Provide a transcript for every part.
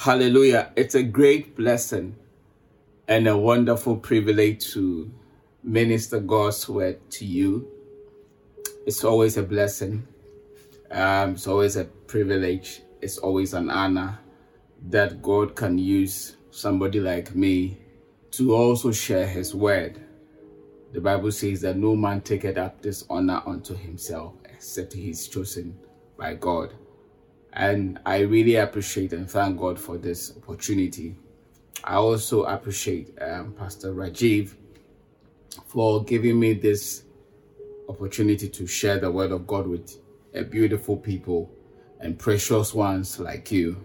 Hallelujah. It's a great blessing and a wonderful privilege to minister God's word to you. It's always a blessing. It's always a privilege. It's always an honor that God can use somebody like me to also share his word. The Bible says that no man taketh up this honor unto himself except he is chosen by God. And I really appreciate and thank God for this opportunity. I also appreciate Pastor Rajiv for giving me this opportunity to share the word of God with a beautiful people and precious ones like you.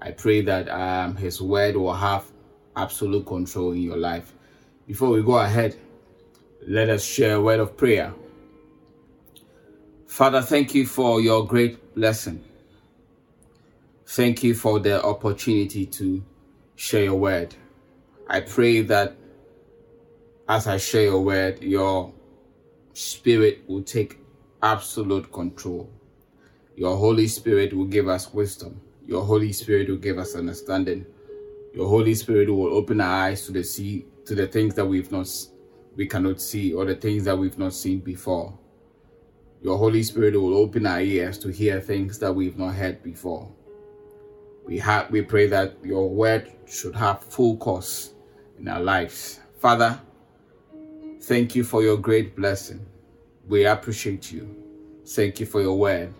I pray that his word will have absolute control in your life. Before we go ahead, let us share a word of prayer. Father, thank you for your great blessing. Thank you for the opportunity to share your word. I pray that as I share your word, your spirit will take absolute control. Your Holy Spirit will give us wisdom. Your Holy Spirit will give us understanding. Your Holy Spirit will open our eyes to the things that we cannot see, or the things that we've not seen before. Your Holy Spirit will open our ears to hear things that we've not heard before. We pray that your word should have full course in our lives. Father, thank you for your great blessing. We appreciate you. Thank you for your word,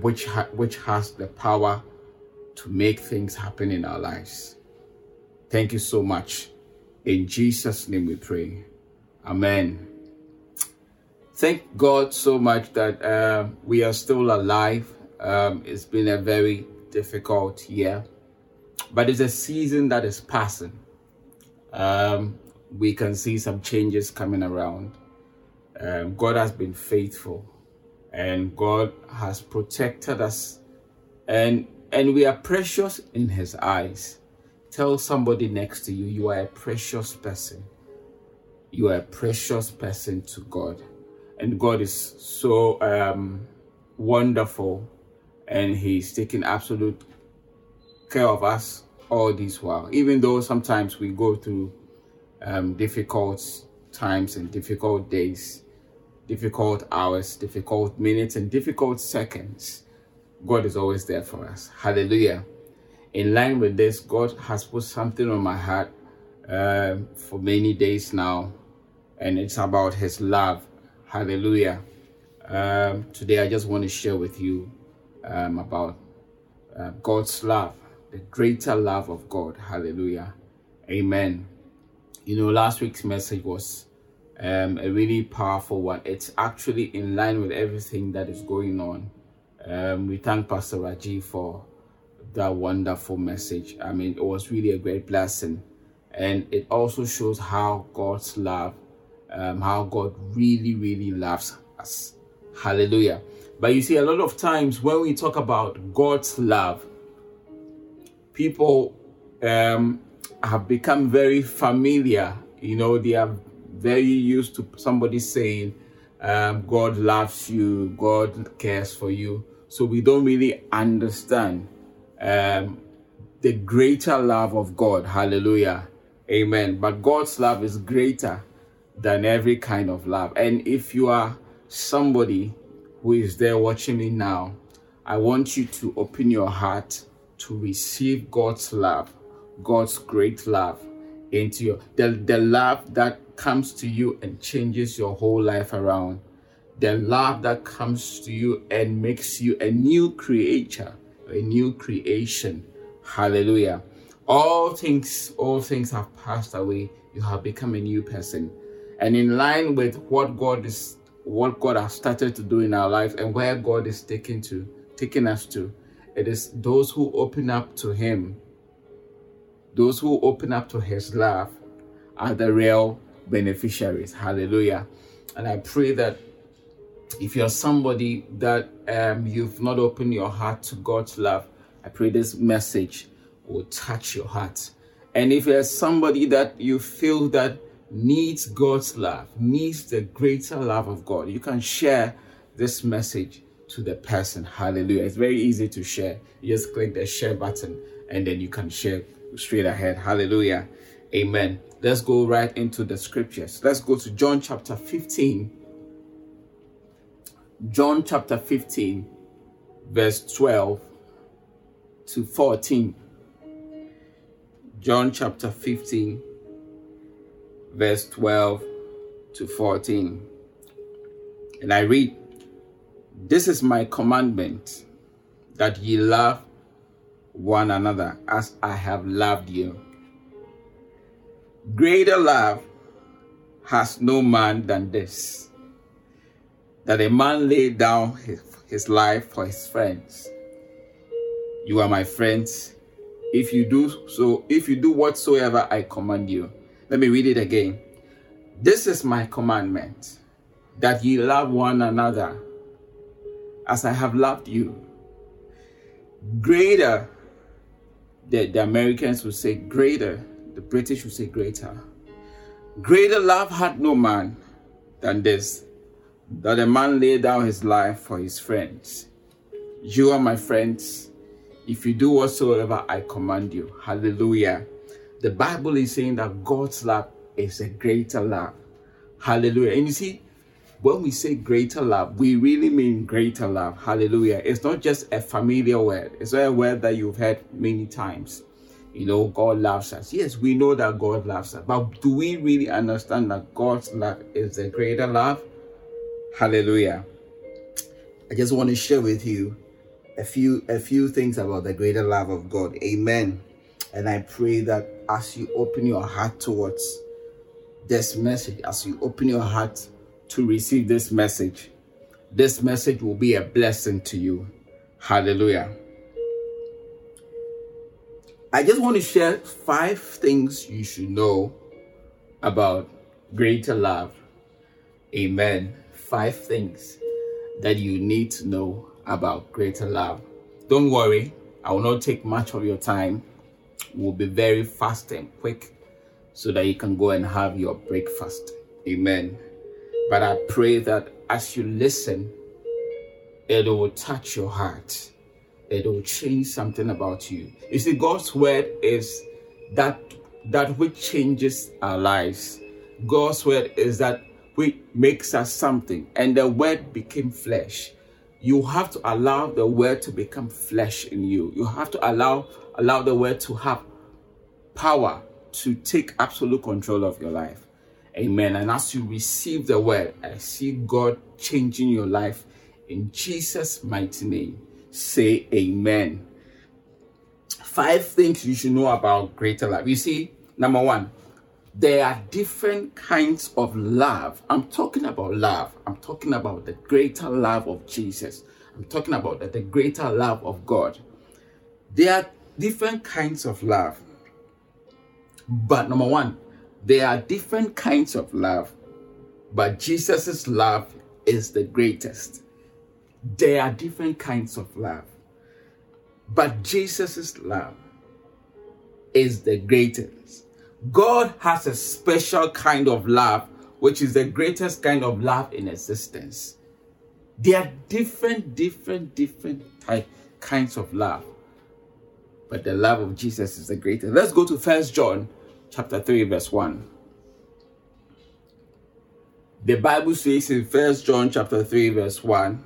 which has the power to make things happen in our lives. Thank you so much. In Jesus' name we pray. Amen. Thank God so much that we are still alive. It's been a very difficult year, but it's a season that is passing. We can see some changes coming around. God has been faithful, and God has protected us, and we are precious in his eyes. Tell somebody next to you, you are a precious person. You are a precious person to God. And God is so wonderful, and he's taking absolute care of us all this while. Even though sometimes we go through difficult times and difficult days, difficult hours, difficult minutes, and difficult seconds, God is always there for us. Hallelujah. In line with this, God has put something on my heart for many days now, and it's about his love. Hallelujah. Today I just want to share with you about God's love, the greater love of God. Hallelujah. Amen. You know, last week's message was a really powerful one. It's actually in line with everything that is going on. We thank Pastor Rajiv for that wonderful message. I mean, it was really a great blessing. And it also shows how God's love, how God really, really loves us. Hallelujah. But you see, a lot of times when we talk about God's love, people have become very familiar. You know, they are very used to somebody saying, God loves you, God cares for you. So we don't really understand the greater love of God. Hallelujah. Amen. But God's love is greater than every kind of love. And if you are somebody who is there watching me now, I want you to open your heart to receive God's love, God's great love into you. The love that comes to you and changes your whole life around. The love that comes to you and makes you a new creature, a new creation. Hallelujah. All things have passed away. You have become a new person. And in line with what God has started to do in our life and where God is taking us to, it is those who open up to him. Those who open up to his love are the real beneficiaries. Hallelujah. And I pray that if you're somebody that you've not opened your heart to God's love, I pray this message will touch your heart. And if you're somebody that you feel that needs God's love, needs the greater love of God, you can share this message to the person. Hallelujah. It's very easy to share. You just click the share button and then you can share straight ahead. Hallelujah. Amen. Let's go right into the scriptures. Let's go to John chapter 15. John chapter 15, verse 12 to 14. John chapter 15, verse 12 to 14. And I read, "This is my commandment, that ye love one another as I have loved you. Greater love has no man than this, that a man lay down his life for his friends. You are my friends, if you do whatsoever I command you." Let me read it again. "This is my commandment, that ye love one another as I have loved you." Greater, the Americans will say greater, the British will say greater. "Greater love had no man than this, that a man lay down his life for his friends. You are my friends, if you do whatsoever I command you." Hallelujah. The Bible is saying that God's love is a greater love. Hallelujah. And you see, when we say greater love, we really mean greater love. Hallelujah. It's not just a familiar word. It's not a word that you've heard many times. You know, God loves us. Yes, we know that God loves us. But do we really understand that God's love is the greater love? Hallelujah. I just want to share with you a few things about the greater love of God. Amen. And I pray that as you open your heart towards this message, as you open your heart to receive this message will be a blessing to you. Hallelujah. I just want to share 5 things you should know about greater love. Amen. 5 things that you need to know about greater love. Don't worry, I will not take much of your time. We'll be very fast and quick so that you can go and have your breakfast. Amen. But I pray that as you listen, it will touch your heart. It will change something about you. You see, God's word is that which changes our lives. God's word is that which makes us something. And the word became flesh. You have to allow the word to become flesh in you. You have to allow the word to have power to take absolute control of your life. Amen. And as you receive the word, I see God changing your life in Jesus' mighty name. Say amen. 5 things you should know about greater love. You see, number 1, there are different kinds of love. I'm talking about love. I'm talking about the greater love of Jesus. I'm talking about the greater love of God. There are different kinds of love. But number 1, there are different kinds of love, but Jesus' love is the greatest. There are different kinds of love, but Jesus' love is the greatest. God has a special kind of love, which is the greatest kind of love in existence. There are different kinds of love, but the love of Jesus is the greatest. Let's go to 1 John. Chapter 3, verse 1. The Bible says in 1 John chapter 3, verse 1,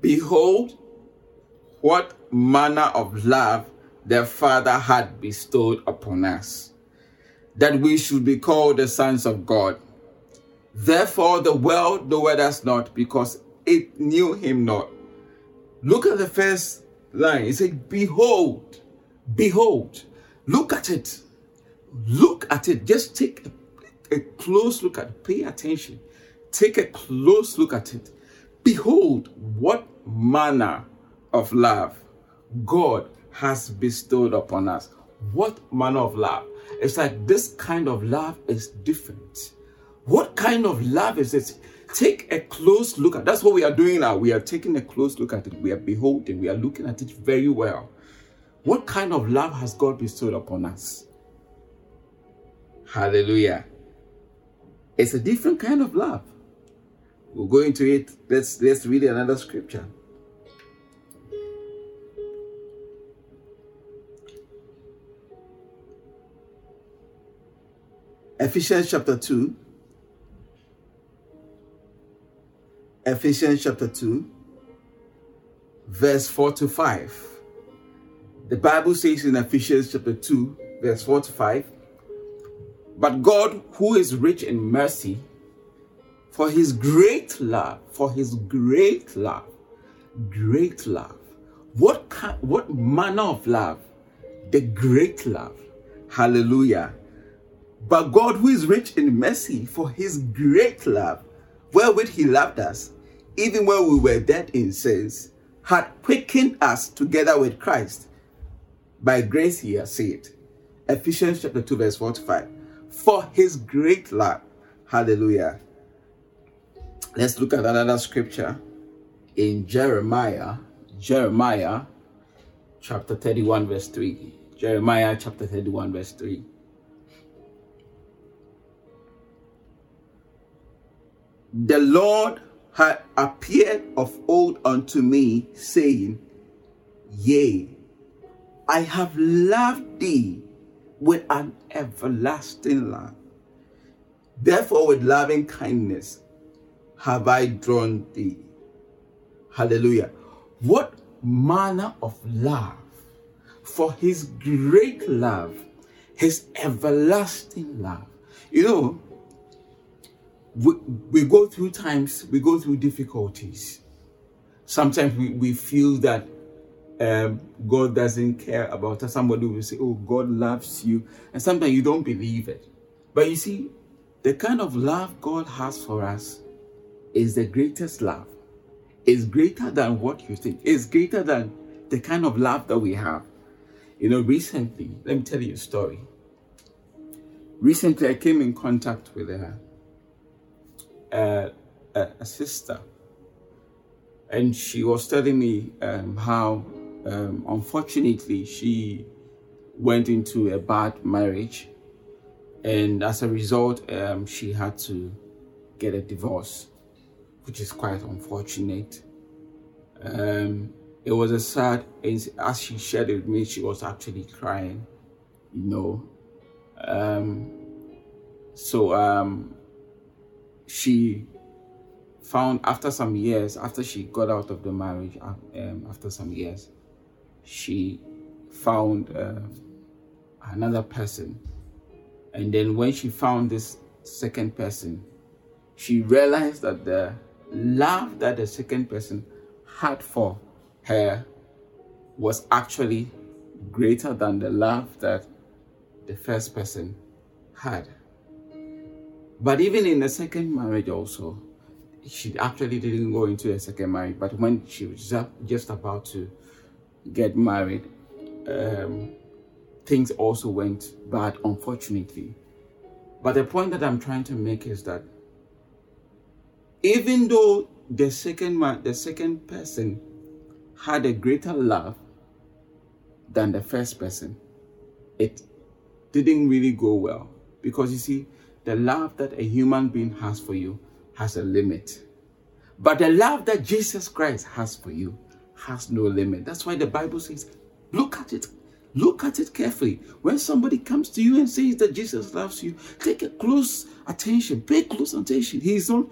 "Behold, what manner of love the Father had bestowed upon us, that we should be called the sons of God. Therefore the world knoweth us not, because it knew him not." Look at the first line. It said, "Behold." Behold. Look at it. Look at it. Just take a close look at it. Pay attention. Take a close look at it. "Behold, what manner of love God has bestowed upon us." What manner of love? It's like this kind of love is different. What kind of love is it? Take a close look at it. That's what we are doing now. We are taking a close look at it. We are beholding. We are looking at it very well. What kind of love has God bestowed upon us? Hallelujah. It's a different kind of love. We'll go into it. Let's read another scripture. Ephesians chapter 2, verse 4 to 5. The Bible says in Ephesians chapter 2, verse 4 to 5, "But God, who is rich in mercy, for his great love. What manner of love? The great love. Hallelujah. But God, who is rich in mercy, for his great love, wherewith he loved us, even when we were dead in sins, had quickened us together with Christ. By grace he has saved." Ephesians chapter 2, verse 45. For his great love. Hallelujah. Let's look at another scripture in Jeremiah. Jeremiah chapter 31, verse 3. Jeremiah chapter 31, verse 3. "The Lord had appeared of old unto me, saying, Yea, I have loved thee with an everlasting love. Therefore with loving kindness have I drawn thee." Hallelujah. What manner of love? For his great love, his everlasting love. You know, we go through times, we go through difficulties. Sometimes we feel that God doesn't care about us. Somebody will say, "Oh, God loves you." And sometimes you don't believe it. But you see, the kind of love God has for us is the greatest love. It's greater than what you think. It's greater than the kind of love that we have. You know, recently, let me tell you a story. Recently, I came in contact with a sister. And she was telling me how, unfortunately, she went into a bad marriage. And as a result, she had to get a divorce, which is quite unfortunate. It was a sad, and as she shared it with me, she was actually crying, you know. She found after some years, after she got out of the marriage, after some years, she found another person. And then when she found this second person, she realized that the love that the second person had for her was actually greater than the love that the first person had. But even in the second marriage also, she actually didn't go into a second marriage, but when she was just about to get married, things also went bad, unfortunately. But the point that I'm trying to make is that even though the second person had a greater love than the first person, it didn't really go well. Because you see, the love that a human being has for you has a limit. But the love that Jesus Christ has for you has no limit. That's why the Bible says, look at it carefully. When somebody comes to you and says that Jesus loves you, take a close attention, pay close attention. He's not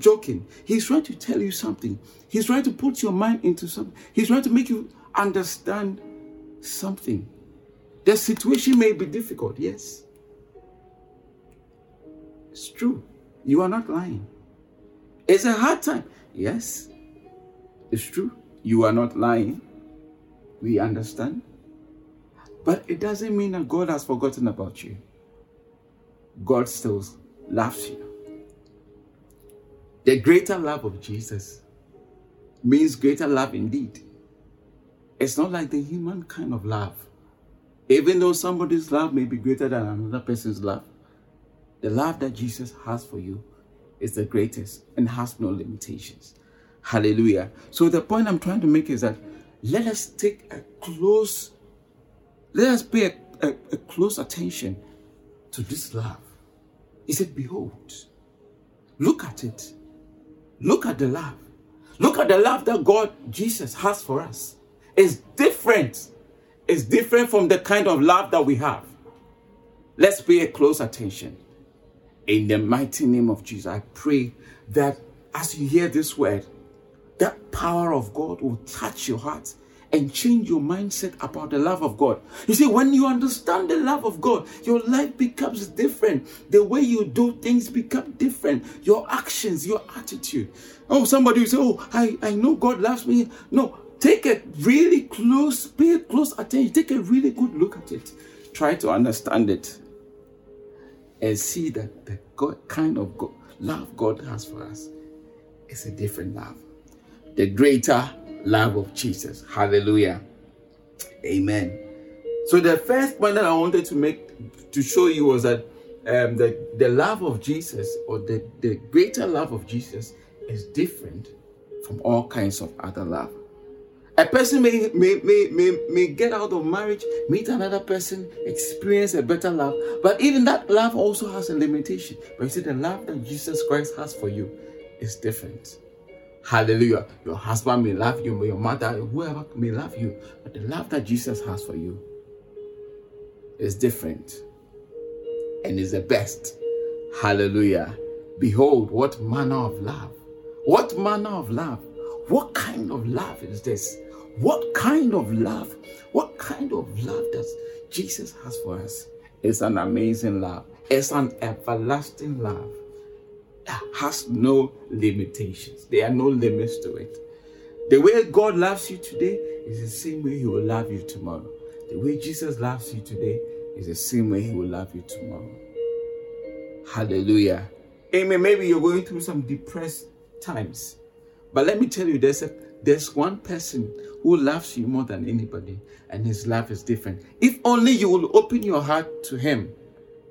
joking. He's trying to tell you something. He's trying to put your mind into something. He's trying to make you understand something. The situation may be difficult, yes. It's true. You are not lying. It's a hard time. Yes, it's true. You are not lying. We understand. But it doesn't mean that God has forgotten about you. God still loves you. The greater love of Jesus means greater love indeed. It's not like the human kind of love. Even though somebody's love may be greater than another person's love, the love that Jesus has for you is the greatest and has no limitations. Hallelujah. So the point I'm trying to make is that let us pay a close attention to this love. He said, behold, look at it. Look at the love. Look at the love that God, Jesus, has for us. It's different. It's different from the kind of love that we have. Let's pay a close attention. In the mighty name of Jesus, I pray that as you hear this word, that power of God will touch your heart and change your mindset about the love of God. You see, when you understand the love of God, your life becomes different. The way you do things become different. Your actions, your attitude. Oh, somebody will say, oh, I know God loves me. No, take a really close, pay close attention. Take a really good look at it. Try to understand it and see that the kind of love God has for us is a different love. The greater love of Jesus. Hallelujah. Amen. So the first point that I wanted to make to show you was that the love of Jesus, or the greater love of Jesus, is different from all kinds of other love. A person may get out of marriage, meet another person, experience a better love, but even that love also has a limitation. But you see, the love that Jesus Christ has for you is different. Hallelujah. Your husband may love you, your mother, whoever may love you, but the love that Jesus has for you is different and is the best. Hallelujah. Behold, what manner of love. What manner of love. What kind of love is this? What kind of love? What kind of love does Jesus has for us? It's an amazing love. It's an everlasting love that has no limitations. There are no limits to it. The way God loves you today is the same way He will love you tomorrow. The way Jesus loves you today is the same way He will love you tomorrow. Hallelujah. Amen. Maybe you're going through some depressed times. But let me tell you, there's one person who loves you more than anybody, and his love is different. If only you will open your heart to him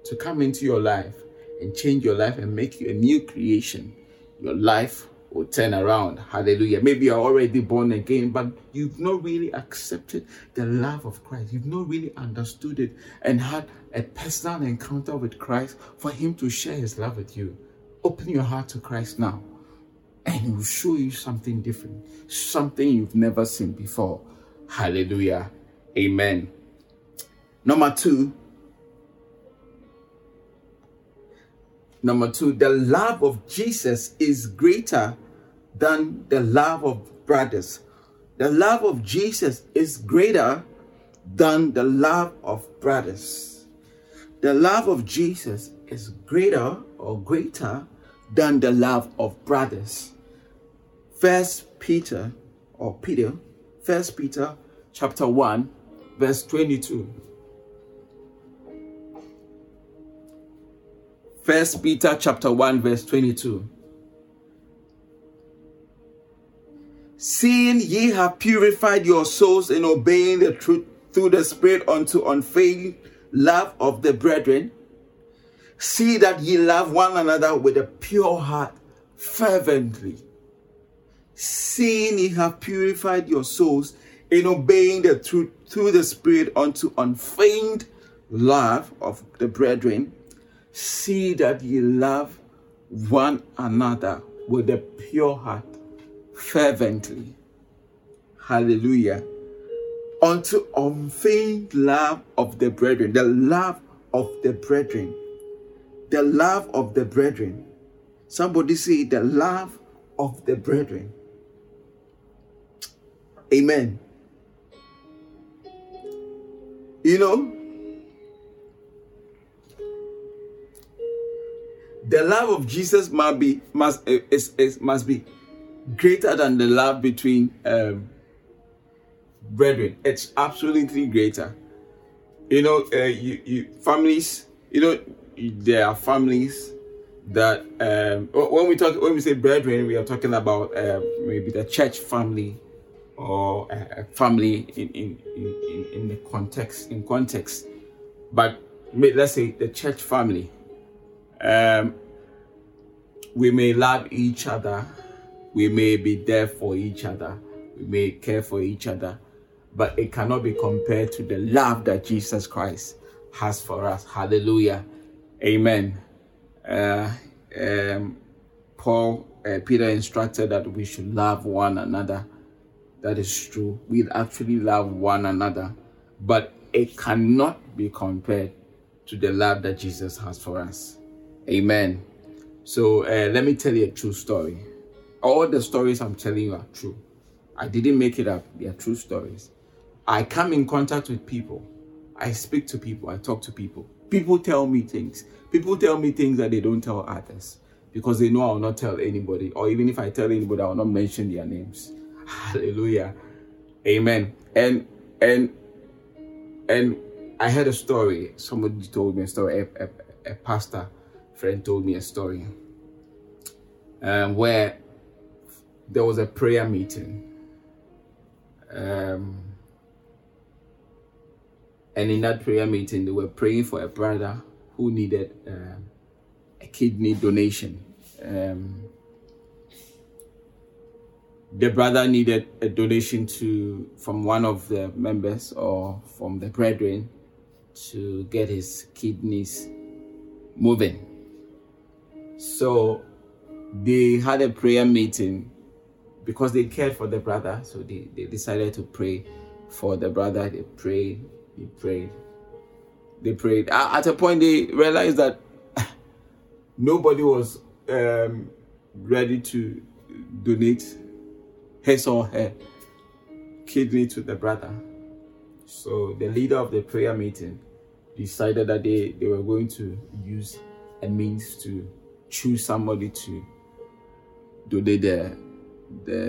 to come into your life and change your life and make you a new creation, your life will turn around. Hallelujah. Maybe you're already born again, but you've not really accepted the love of Christ. You've not really understood it and had a personal encounter with Christ for him to share his love with you. Open your heart to Christ now, and He will show you something different, something you've never seen before. Hallelujah. Amen. Number two, the love of Jesus is greater than the love of brothers. The love of Jesus is greater than the love of brothers. The love of Jesus is greater than the love of brothers. First Peter chapter 1, verse 22. First Peter chapter 1, verse 22. Seeing ye have purified your souls in obeying the truth through the Spirit unto unfailing love of the brethren, see that ye love one another with a pure heart fervently. Seeing ye have purified your souls in obeying the truth through the Spirit unto unfeigned love of the brethren, see that ye love one another with a pure heart fervently. Hallelujah. Unto unfeigned love of the brethren. The love of the brethren. The love of the brethren. Somebody say the love of the brethren. Amen. You know, the love of Jesus must be greater than the love between brethren. It's absolutely greater. You know, families. You know, there are families that when we say brethren, we are talking about maybe the church family or a family in the context. But let's say the church family. We may love each other, we may be there for each other, we may care for each other, but it cannot be compared to the love that Jesus Christ has for us. Hallelujah. Amen. Paul Peter instructed that we should love one another. That is true. We actually love one another, but it cannot be compared to the love that Jesus has for us. Amen. So let me tell you a true story. All the stories I'm telling you are true. I didn't make it up. They are true stories. I come in contact with people. I speak to people. I talk to people. People tell me things. People tell me things that they don't tell others because they know I will not tell anybody. Or even if I tell anybody, I will not mention their names. Hallelujah. Amen. And I heard a story. Somebody told me a story. A pastor friend told me a story where there was a prayer meeting. And in that prayer meeting, they were praying for a brother who needed a kidney donation. The brother needed a donation from one of the members or from the brethren to get his kidneys moving. So they had a prayer meeting because they cared for the brother. So they decided to pray for the brother. They prayed. At a point, they realized that nobody was ready to donate his or her kidney to the brother. So the leader of the prayer meeting decided that they were going to use a means to choose somebody to donate their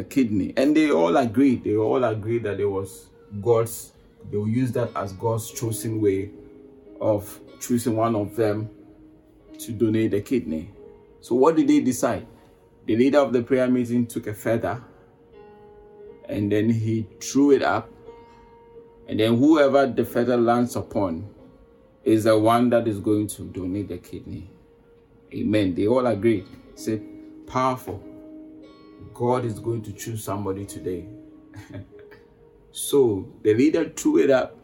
kidney. And they all agreed. They all agreed that it was God's. They will use that as God's chosen way of choosing one of them to donate the kidney. So what did they decide? The leader of the prayer meeting took a feather and then he threw it up, and then whoever the feather lands upon is the one that is going to donate the kidney. Amen. They all agreed. Said, powerful. God is going to choose somebody today. So the leader threw it up,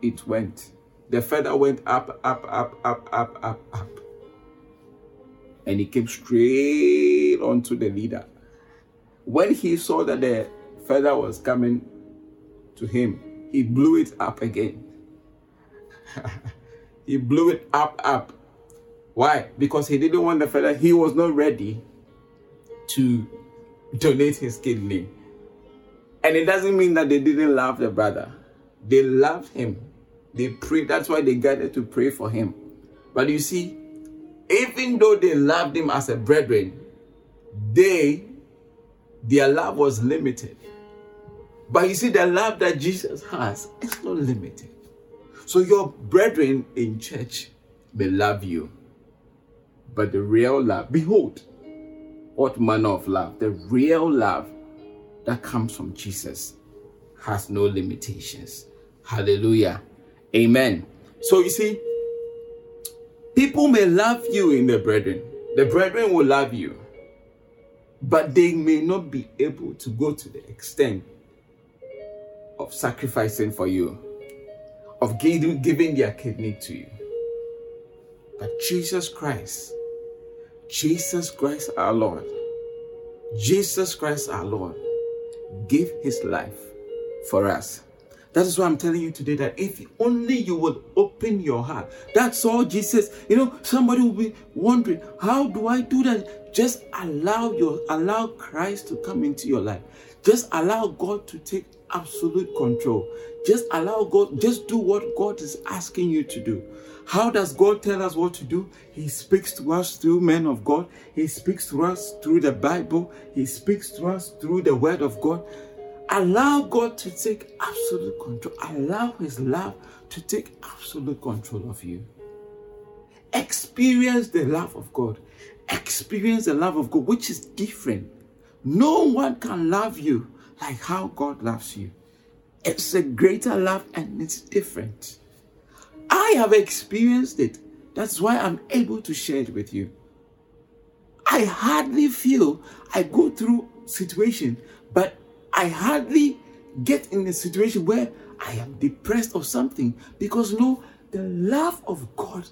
it went. The feather went up. And it came straight onto the leader. When he saw that the feather was coming to him, he blew it up again. He blew it up. Why? Because he didn't want the feather. He was not ready to donate his kidney. And it doesn't mean that they didn't love the brother. They loved him. They prayed. That's why they gathered to pray for him. But you see, even though they loved him as a brethren, their love was limited. But you see, the love that Jesus has is not limited. So your brethren in church may love you. But the real love, behold, what manner of love, the real love that comes from Jesus has no limitations. Hallelujah. Amen. So you see, people may love you in the brethren. The brethren will love you. But they may not be able to go to the extent of sacrificing for you, of giving their kidney to you. But Jesus Christ our Lord, gave his life for us. That is why I'm telling you today that if only you would open your heart. That's all Jesus. Somebody will be wondering, how do I do that? Just allow Christ to come into your life. Just allow God to take absolute control. Just allow God, just do what God is asking you to do. How does God tell us what to do? He speaks to us through men of God. He speaks to us through the Bible. He speaks to us through the Word of God. Allow God to take absolute control. Allow his love to take absolute control of you. Experience the love of God. Experience the love of God, which is different. No one can love you like how God loves you. It's a greater love and it's different. I have experienced it. That's why I'm able to share it with you. I hardly feel I go through situation, but I hardly get in a situation where I am depressed or something because the love of God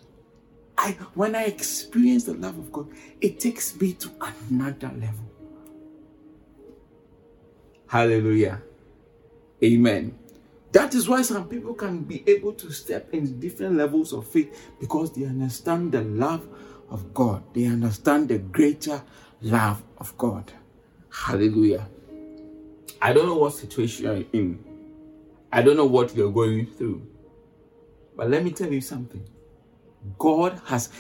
When I experience the love of God, it takes me to another level. Hallelujah. Amen. That is why some people can be able to step in different levels of faith, because they understand the love of God. They understand the greater love of God. Hallelujah. I don't know what situation you're in. I don't know what you're going through. But let me tell you something. God has,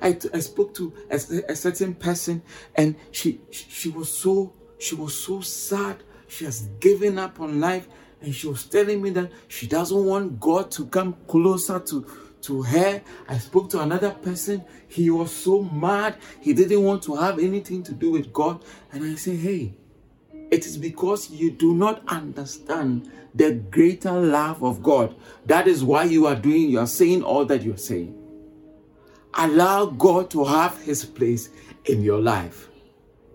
I spoke to a certain person, and she was so sad. She has given up on life, and she was telling me that she doesn't want God to come closer to her. I spoke to another person. He was so mad. He didn't want to have anything to do with God. And I say, hey, it is because you do not understand the greater love of God. That is why you are saying all that you are saying. Allow God to have his place in your life.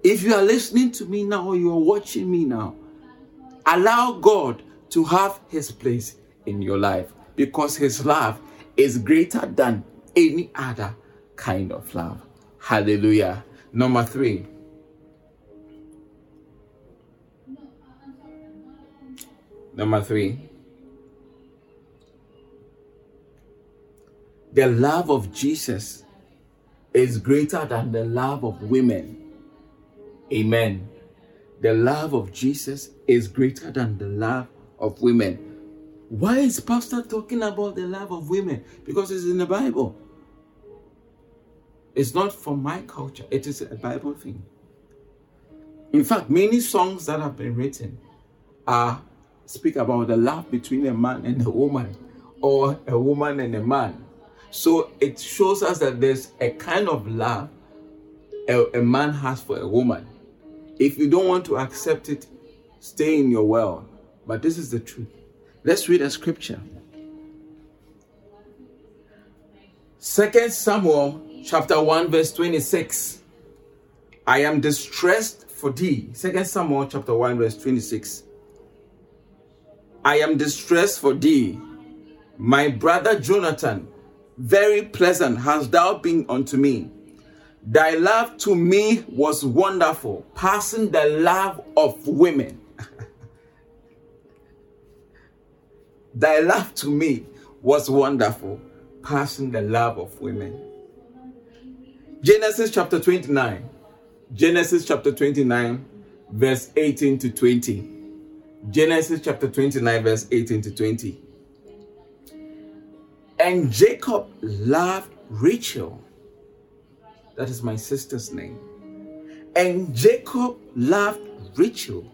If you are listening to me now, or you are watching me now, allow God to have his place in your life, because his love is greater than any other kind of love. Hallelujah. Number 3. The love of Jesus is greater than the love of women. Amen. The love of Jesus is greater than the love of women. Why is Pastor talking about the love of women? Because it's in the Bible. It's not from my culture. It is a Bible thing. In fact, many songs that have been written speak about the love between a man and a woman, or a woman and a man. So it shows us that there's a kind of love a man has for a woman. If you don't want to accept it, stay in your world. But this is the truth. Let's read a scripture. 2 Samuel chapter 1 verse 26. I am distressed for thee. 2 Samuel chapter 1 verse 26. I am distressed for thee, my brother Jonathan. Very pleasant hast thou been unto me. Thy love to me was wonderful, passing the love of women. Thy love to me was wonderful, passing the love of women. Genesis chapter 29. Genesis chapter 29, verse 18 to 20. Genesis chapter 29, verse 18 to 20. And Jacob loved Rachel. That is my sister's name. And Jacob loved Rachel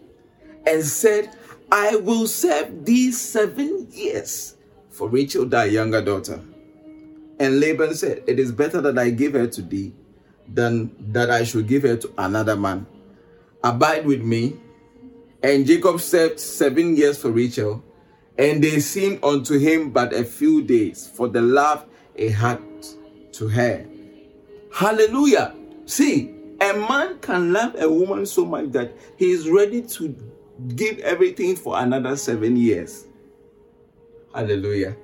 and said, I will serve thee 7 years. For Rachel, thy younger daughter. And Laban said, it is better that I give her to thee than that I should give her to another man. Abide with me. And Jacob served 7 years for Rachel, and they seemed unto him but a few days, for the love he had to her. Hallelujah. See, a man can love a woman so much that he is ready to give everything for another 7 years. Hallelujah.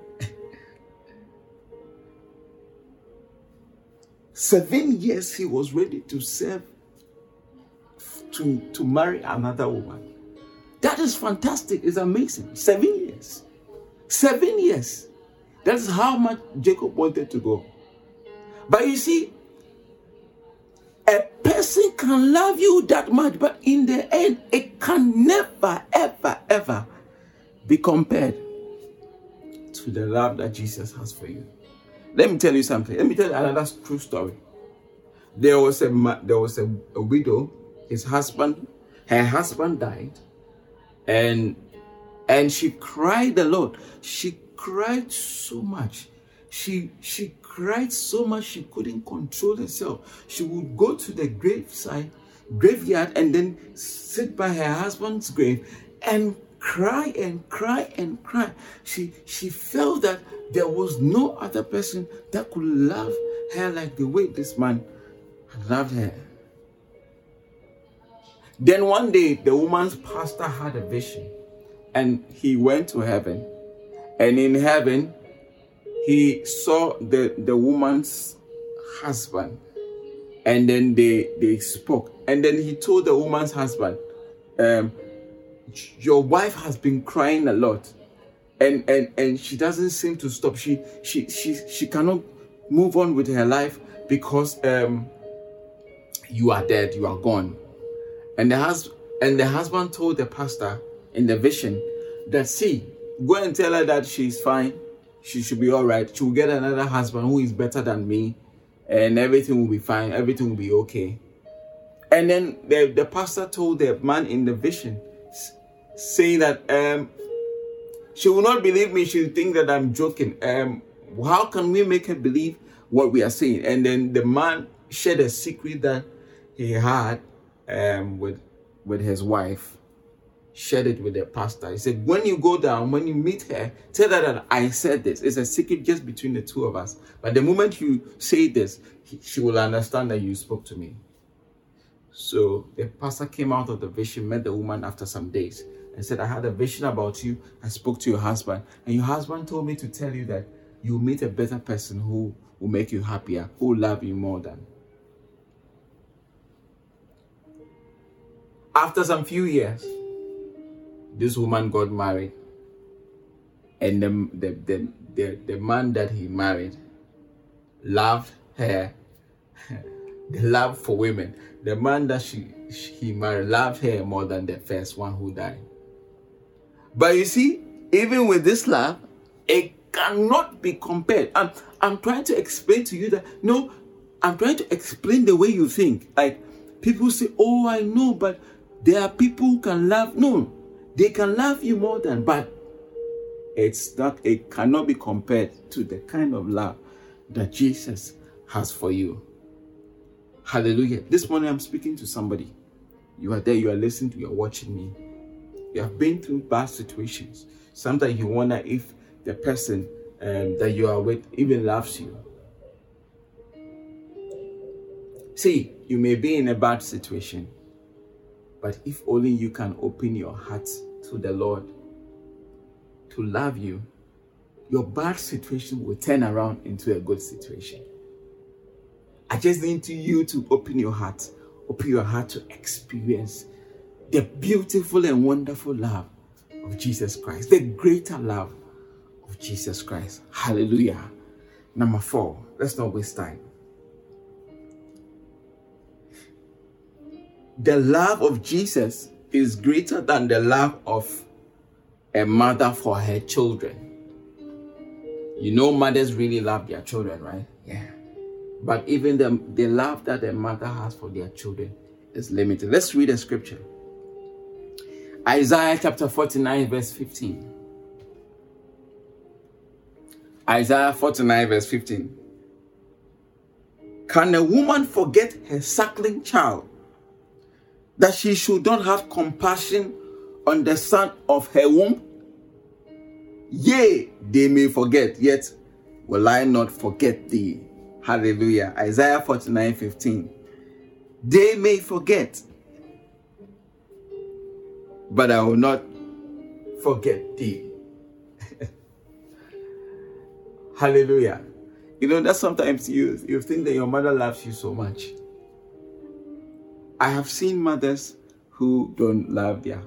7 years he was ready to serve, to marry another woman. That is fantastic. It's amazing. 7 years. 7 years. That is how much Jacob wanted to go. But you see, a person can love you that much, but in the end, it can never, ever, ever be compared to the love that Jesus has for you. Let me tell you something. Let me tell you another true story. There was a widow. Her husband died, and she cried a lot. She cried so much. She cried so much she couldn't control herself. She would go to the graveyard and then sit by her husband's grave and cry and cry and cry. She felt that there was no other person that could love her like the way this man loved her. Then one day, the woman's pastor had a vision, and he went to heaven. And in heaven, he saw the woman's husband. And then they spoke. And then he told the woman's husband, your wife has been crying a lot. And she doesn't seem to stop. She cannot move on with her life because you are dead, you are gone. And the husband told the pastor in the vision that, see, go and tell her that she's fine. She should be all right. She will get another husband who is better than me, and everything will be fine. Everything will be okay. And then the pastor told the man in the vision, saying that she will not believe me. She will think that I'm joking. How can we make her believe what we are saying? And then the man shared a secret that he had with his wife. Shared it with the pastor. He said, when you go down, when you meet her, tell her that I said this. It's a secret just between the two of us. But the moment you say this, she will understand that you spoke to me. So the pastor came out of the vision, met the woman after some days, and said, I had a vision about you. I spoke to your husband, and your husband told me to tell you that you meet a better person who will make you happier, who will love you more than. After some few years, this woman got married, and the man that he married loved her. The love for women. The man that he married loved her more than the first one who died. But you see, even with this love, it cannot be compared. I'm trying to explain to you that, no, I'm trying to explain the way you think. Like, people say, oh, I know, but there are people who can love. No. They can love you more than, but it cannot be compared to the kind of love that Jesus has for you. Hallelujah. This morning I'm speaking to somebody. You are there, you are listening to, you are watching me. You have been through bad situations. Sometimes you wonder if the person that you are with even loves you. See, you may be in a bad situation, but if only you can open your heart to the Lord to love you, your bad situation will turn around into a good situation. I just need you to open your heart to experience the beautiful and wonderful love of Jesus Christ, the greater love of Jesus Christ. Hallelujah. Number 4, let's not waste time. The love of Jesus is greater than the love of a mother for her children. You know, mothers really love their children, right? Yeah. But even the love that a mother has for their children is limited. Let's read a scripture. Isaiah chapter 49, verse 15. Isaiah 49, verse 15. Can a woman forget her suckling child, that she should not have compassion on the son of her womb? Yea, they may forget, yet will I not forget thee. Hallelujah. Isaiah 49, 15. They may forget, but I will not forget thee. Hallelujah. You know that sometimes you think that your mother loves you so much. I have seen mothers who don't love their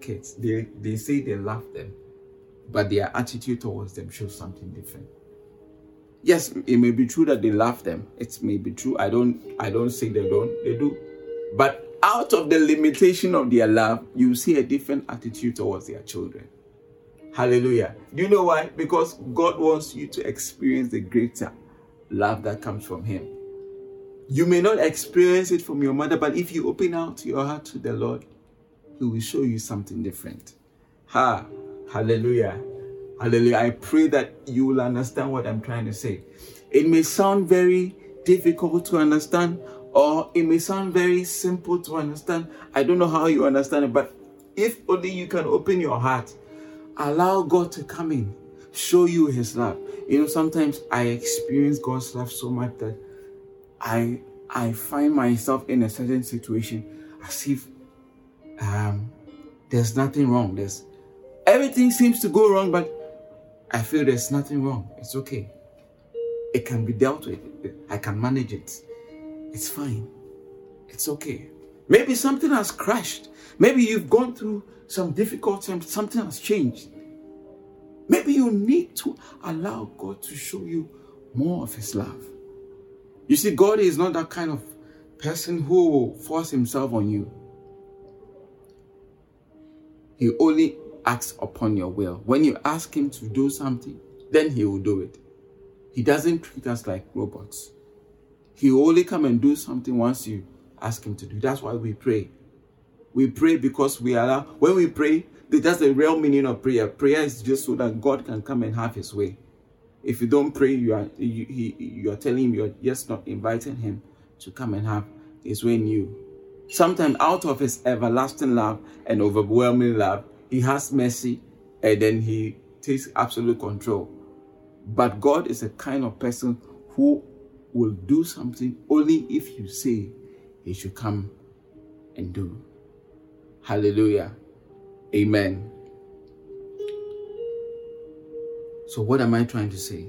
kids. They say they love them, but their attitude towards them shows something different. Yes, it may be true that they love them. It may be true. I don't say they don't. They do. But out of the limitation of their love, you see a different attitude towards their children. Hallelujah. Do you know why? Because God wants you to experience the greater love that comes from Him. You may not experience it from your mother, but if you open out your heart to the Lord, He will show you something different. Hallelujah. Hallelujah. I pray that you will understand what I'm trying to say. It may sound very difficult to understand, or it may sound very simple to understand. I don't know how you understand it, but if only you can open your heart, allow God to come in, show you His love. You know, sometimes I experience God's love so much that I find myself in a certain situation as if there's nothing wrong. Everything seems to go wrong, but I feel there's nothing wrong. It's okay. It can be dealt with. I can manage it. It's fine. It's okay. Maybe something has crashed. Maybe you've gone through some difficult times. Something has changed. Maybe you need to allow God to show you more of His love. You see, God is not that kind of person who will force Himself on you. He only acts upon your will. When you ask Him to do something, then He will do it. He doesn't treat us like robots. He will only come and do something once you ask Him to do. That's why we pray. We pray because we allow. When we pray, that's the real meaning of prayer. Prayer is just so that God can come and have His way. If you don't pray, you are telling Him you're just not inviting Him to come and have His way in you. Sometimes out of His everlasting love and overwhelming love, He has mercy and then He takes absolute control. But God is a kind of person who will do something only if you say He should come and do. Hallelujah. Amen. So what am I trying to say?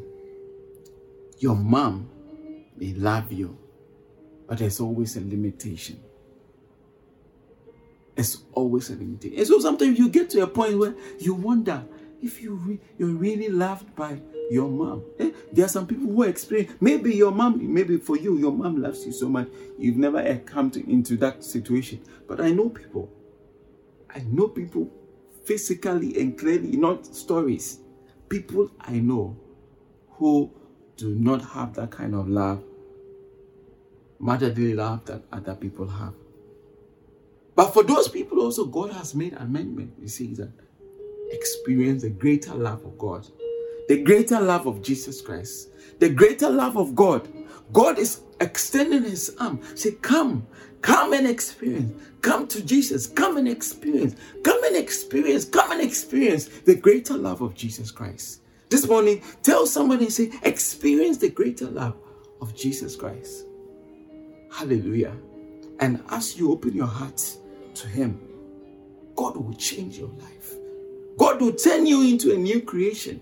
Your mom may love you, but there's always a limitation. There's always a limitation. And so sometimes you get to a point where you wonder if you're really loved by your mom. There are some people who experience, maybe your mom, maybe for you, your mom loves you so much, you've never come into that situation. But I know people physically and clearly, not stories. People I know who do not have that kind of love, motherly love that other people have. But for those people also, God has made amendment. You see that experience the greater love of God, the greater love of Jesus Christ, the greater love of God. God is extending His arm. Say, come and experience. Come to Jesus. Come and experience. Come and experience. Come and experience the greater love of Jesus Christ. This morning, tell somebody and say, experience the greater love of Jesus Christ. Hallelujah. And as you open your heart to Him, God will change your life. God will turn you into a new creation.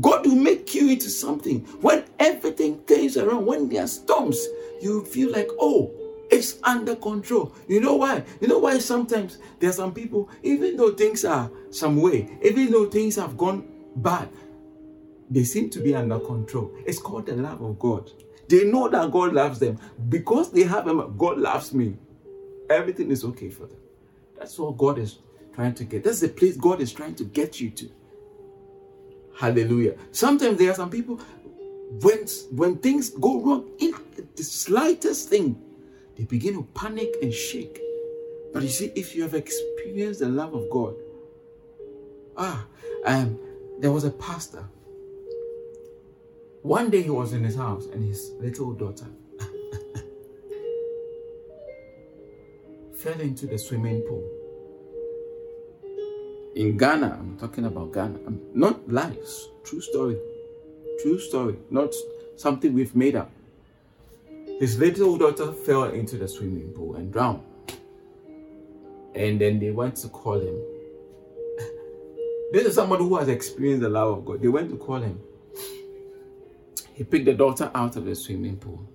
God will make you into something. When everything turns around, when there are storms, you feel like, oh, it's under control. You know why? You know why sometimes there are some people, even though things are some way, even though things have gone bad, they seem to be under control. It's called the love of God. They know that God loves them. Because they have Him, God loves me. Everything is okay for them. That's what God is trying to get. That's the place God is trying to get you to. Hallelujah. Sometimes there are some people, when things go wrong, in the slightest thing, they begin to panic and shake. But you see, if you have experienced the love of God, there was a pastor. One day he was in his house and his little daughter fell into the swimming pool. In Ghana, I'm talking about Ghana. Not lies, true story, not something we've made up. His little daughter fell into the swimming pool and drowned. And then they went to call him. This is somebody who has experienced the love of God. They went to call him. He picked the daughter out of the swimming pool.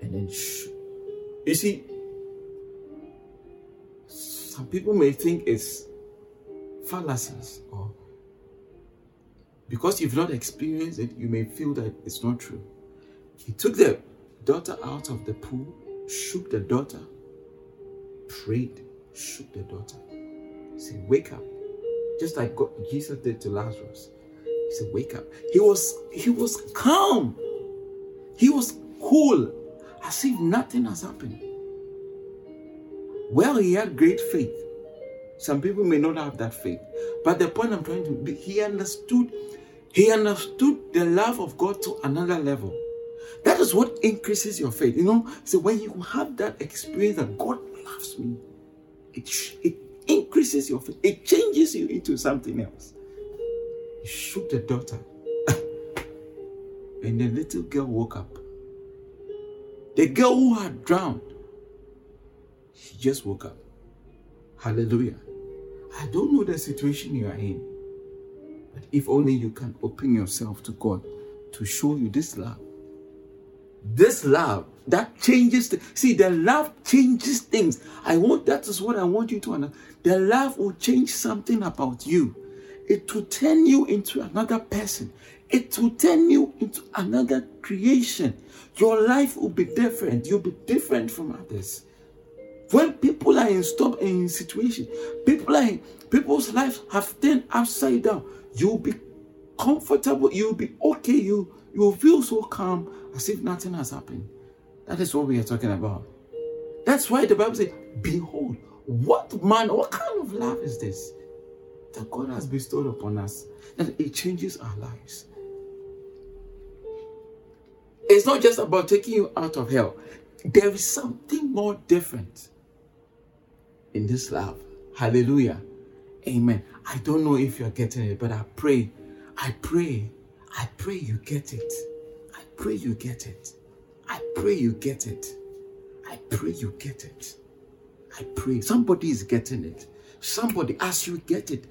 And then, you see, some people may think it's fallacies, or because you've not experienced it, you may feel that it's not true. He took the daughter out of the pool, shook the daughter, prayed, shook the daughter. He said, wake up. Just like God, Jesus did to Lazarus. He said, wake up. He was calm. He was cool, as if nothing has happened. Well, he had great faith. Some people may not have that faith. But the point I'm trying to be, he understood the love of God to another level. That is what increases your faith. You know, so when you have that experience that God loves me, it increases your faith. It changes you into something else. He shook the daughter. And the little girl woke up. The girl who had drowned, she just woke up. Hallelujah. I don't know the situation you are in. If only you can open yourself to God to show you this love. This love that changes the love changes things. That is what I want you to understand. The love will change something about you. It will turn you into another person. It will turn you into another creation. Your life will be different. You'll be different from others. When people are in storm and in situation, people's lives have turned upside down. You'll be comfortable. You'll be okay. You'll feel so calm as if nothing has happened. That is what we are talking about. That's why the Bible says, behold, what kind of love is this that God has bestowed upon us, that it changes our lives? It's not just about taking you out of hell. There is something more different in this love. Hallelujah. Amen. I don't know if you're getting it, but I pray you get it. I pray you get it. I pray you get it. I pray you get it. I pray somebody is getting it. Somebody, as you get it,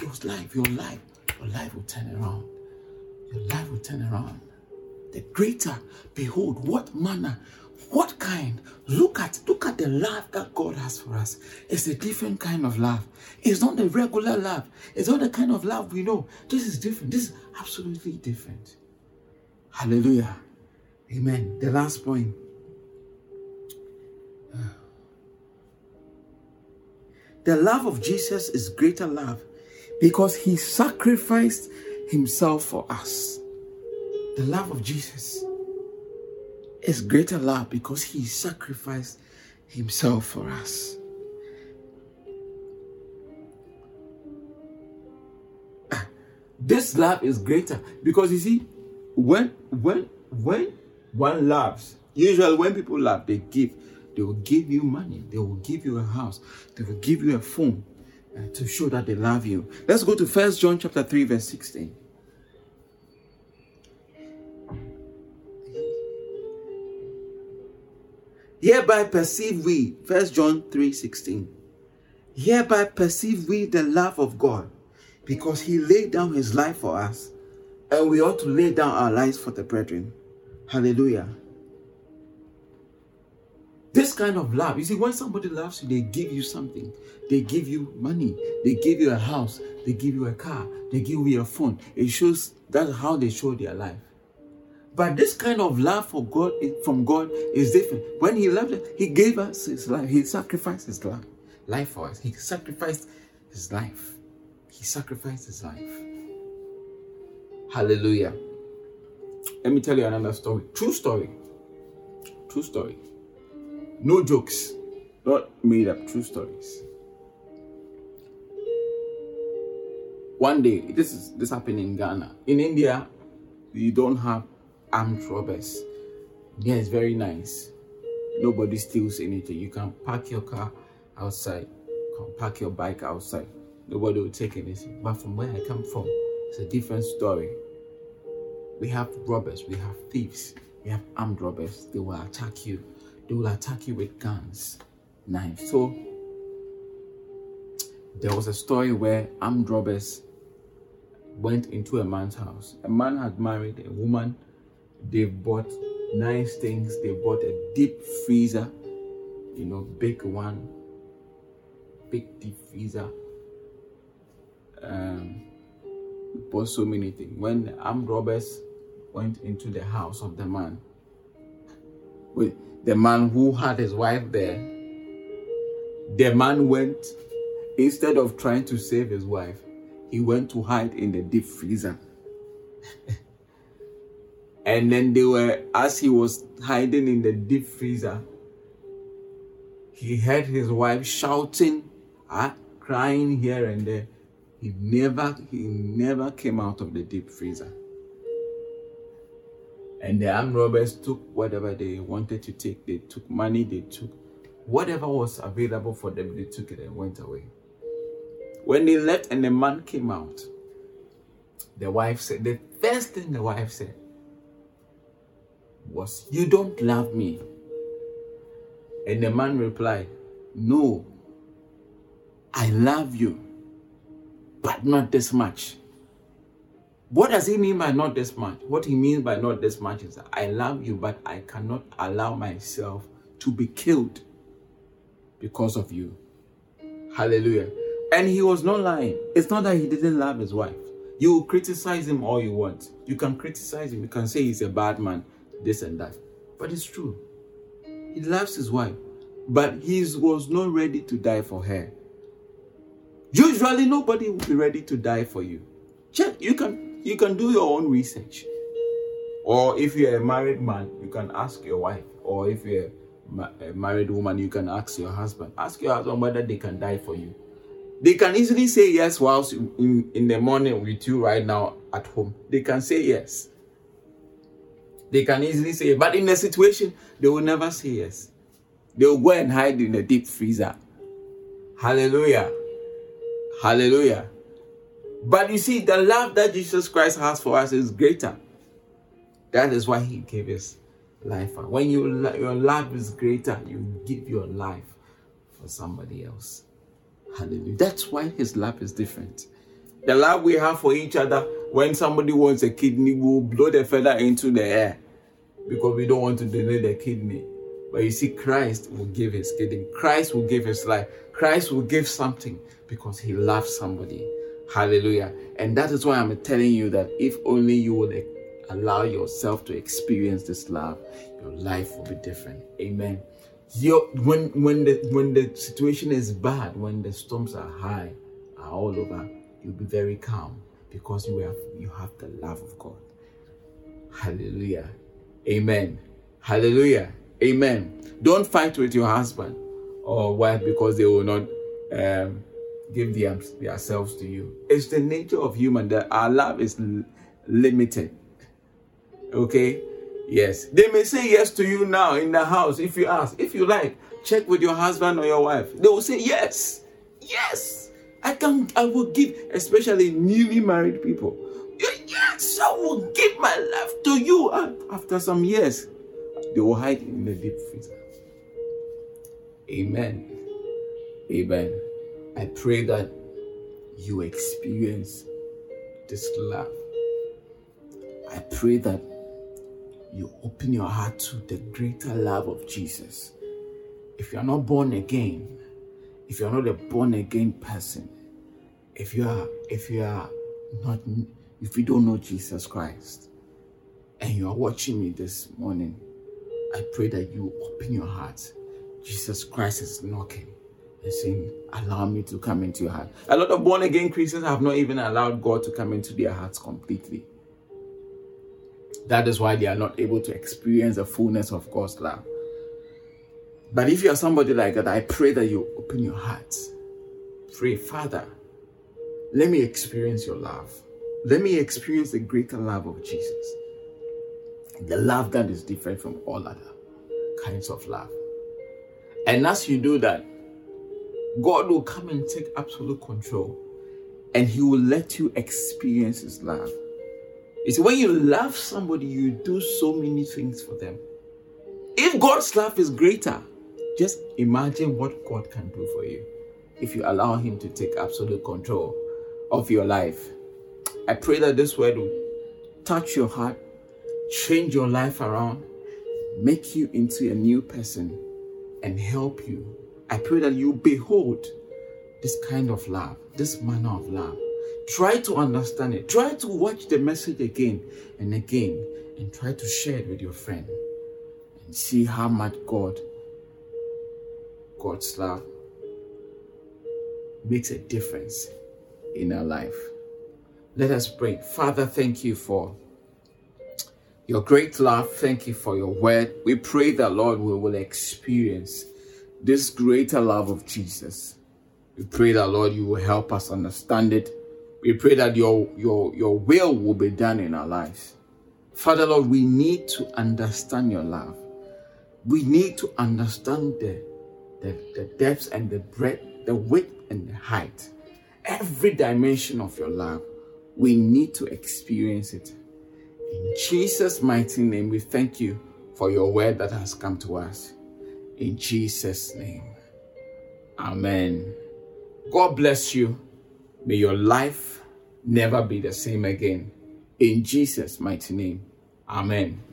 your life will turn around. Your life will turn around. The greater, behold, what manner, what kind. Look at the love that God has for us. It's a different kind of love. It's not the regular love. It's not the kind of love we know. This is different. This is absolutely different. Hallelujah. Amen. The last point. The love of Jesus is greater love because he sacrificed himself for us. The love of Jesus is greater love because he sacrificed himself for us. This love is greater because, you see, when one loves, usually when people love, they give. They will give you money. They will give you a house. They will give you a phone to show that they love you. Let's go to 1 John chapter 3, verse 16. Hereby perceive we, 1 John 3, 16. Hereby perceive we the love of God, because he laid down his life for us, and we ought to lay down our lives for the brethren. Hallelujah. This kind of love, you see, when somebody loves you, they give you something. They give you money. They give you a house. They give you a car. They give you a phone. It shows, that's how they show their life. But this kind of love for God, from God, is different. When he loved us, he gave us his life. He sacrificed his life for us. He sacrificed his life. He sacrificed his life. Hallelujah. Let me tell you another story. True story. No jokes, not made up, true stories. One day, this happened in Ghana. In India, you don't have armed robbers. India is very nice. Nobody steals anything. You can park your car outside, you can park your bike outside. Nobody will take anything. But from where I come from, it's a different story. We have robbers, we have thieves, we have armed robbers. They will attack you. They will attack you with guns, knives. So there was a story where armed robbers went into a man's house. A man had married a woman. They bought nice things. They bought a deep freezer, big deep freezer. Bought so many things. When the armed robbers went into the house of the man, the man who had his wife there, the man went, instead of trying to save his wife, he went to hide in the deep freezer. And then as he was hiding in the deep freezer, he heard his wife shouting, crying here and there. He never came out of the deep freezer. And the armed robbers took whatever they wanted to take. They took money, they took whatever was available for them, they took it and went away. When they left and the man came out, the first thing the wife said was, "You don't love me." And the man replied, "No, I love you. but not this much. What does he mean by not this much? What he means by not this much is that I love you, but I cannot allow myself to be killed because of you. Hallelujah. And he was not lying. It's not that he didn't love his wife. You will criticize him all you want. You can criticize him. You can say he's a bad man, this and that. But it's true. He loves his wife. But he was not ready to die for her. Usually nobody will be ready to die for you. Check. You can do your own research. Or if you're a married man, you can ask your wife. Or if you're a married woman, you can ask your husband. Ask your husband whether they can die for you. They can easily say yes whilst in the morning with you right now at home. They can say yes. They can easily say, but in a situation, they will never say yes. They will go and hide in the deep freezer. Hallelujah. Hallelujah. But you see, the love that Jesus Christ has for us is greater. That is why he gave his life. When your love is greater, you give your life for somebody else. Hallelujah. That's why his love is different. The love we have for each other, when somebody wants a kidney, we'll blow the feather into the air because we don't want to donate the kidney. But you see, Christ will give his kidney. Christ will give his life. Christ will give something because he loves somebody. Hallelujah. And that is why I'm telling you that if only you would allow yourself to experience this love, your life will be different. Amen. When the situation is bad, when the storms are high, are all over, you'll be very calm because you have the love of God. Hallelujah. Amen. Hallelujah. Amen. Don't fight with your husband or wife because they will not give themselves to you. It's the nature of human that our love is limited. Okay? Yes. They may say yes to you now in the house if you ask. If you like, check with your husband or your wife. They will say yes. Yes. I will give, especially newly married people. Yes, I will give my life to you. And after some years, they will hide in the deep freezer. Amen. Amen. I pray that you experience this love. I pray that you open your heart to the greater love of Jesus. If you are not born again, if you are not a born again person, if you don't know Jesus Christ, and you are watching me this morning, I pray that you open your heart. Jesus Christ is knocking and saying, allow me to come into your heart. A lot of born again Christians have not even allowed God to come into their hearts completely. That is why they are not able to experience the fullness of God's love. But if you are somebody like that, I pray that you open your heart. Pray, Father, let me experience your love. Let me experience the greater love of Jesus. The love that is different from all other kinds of love. And as you do that, God will come and take absolute control. And he will let you experience his love. You see, when you love somebody, you do so many things for them. If God's love is greater, just imagine what God can do for you if you allow him to take absolute control of your life. I pray that this word will touch your heart, change your life around, make you into a new person, and help you. I pray that you behold this kind of love, this manner of love. Try to understand it. Try to watch the message again and again, and try to share it with your friend and see how much God's love makes a difference in our life. Let us pray. Father, thank you for your great love. Thank you for your word. We pray that, Lord, we will experience this greater love of Jesus. We pray that, Lord, you will help us understand it. We pray that your will be done in our lives. Father, Lord, we need to understand your love. We need to understand the depths and the breadth, the width and the height. Every dimension of your love, we need to experience it. In Jesus' mighty name, we thank you for your word that has come to us. In Jesus' name, amen. God bless you. May your life never be the same again. In Jesus' mighty name, amen.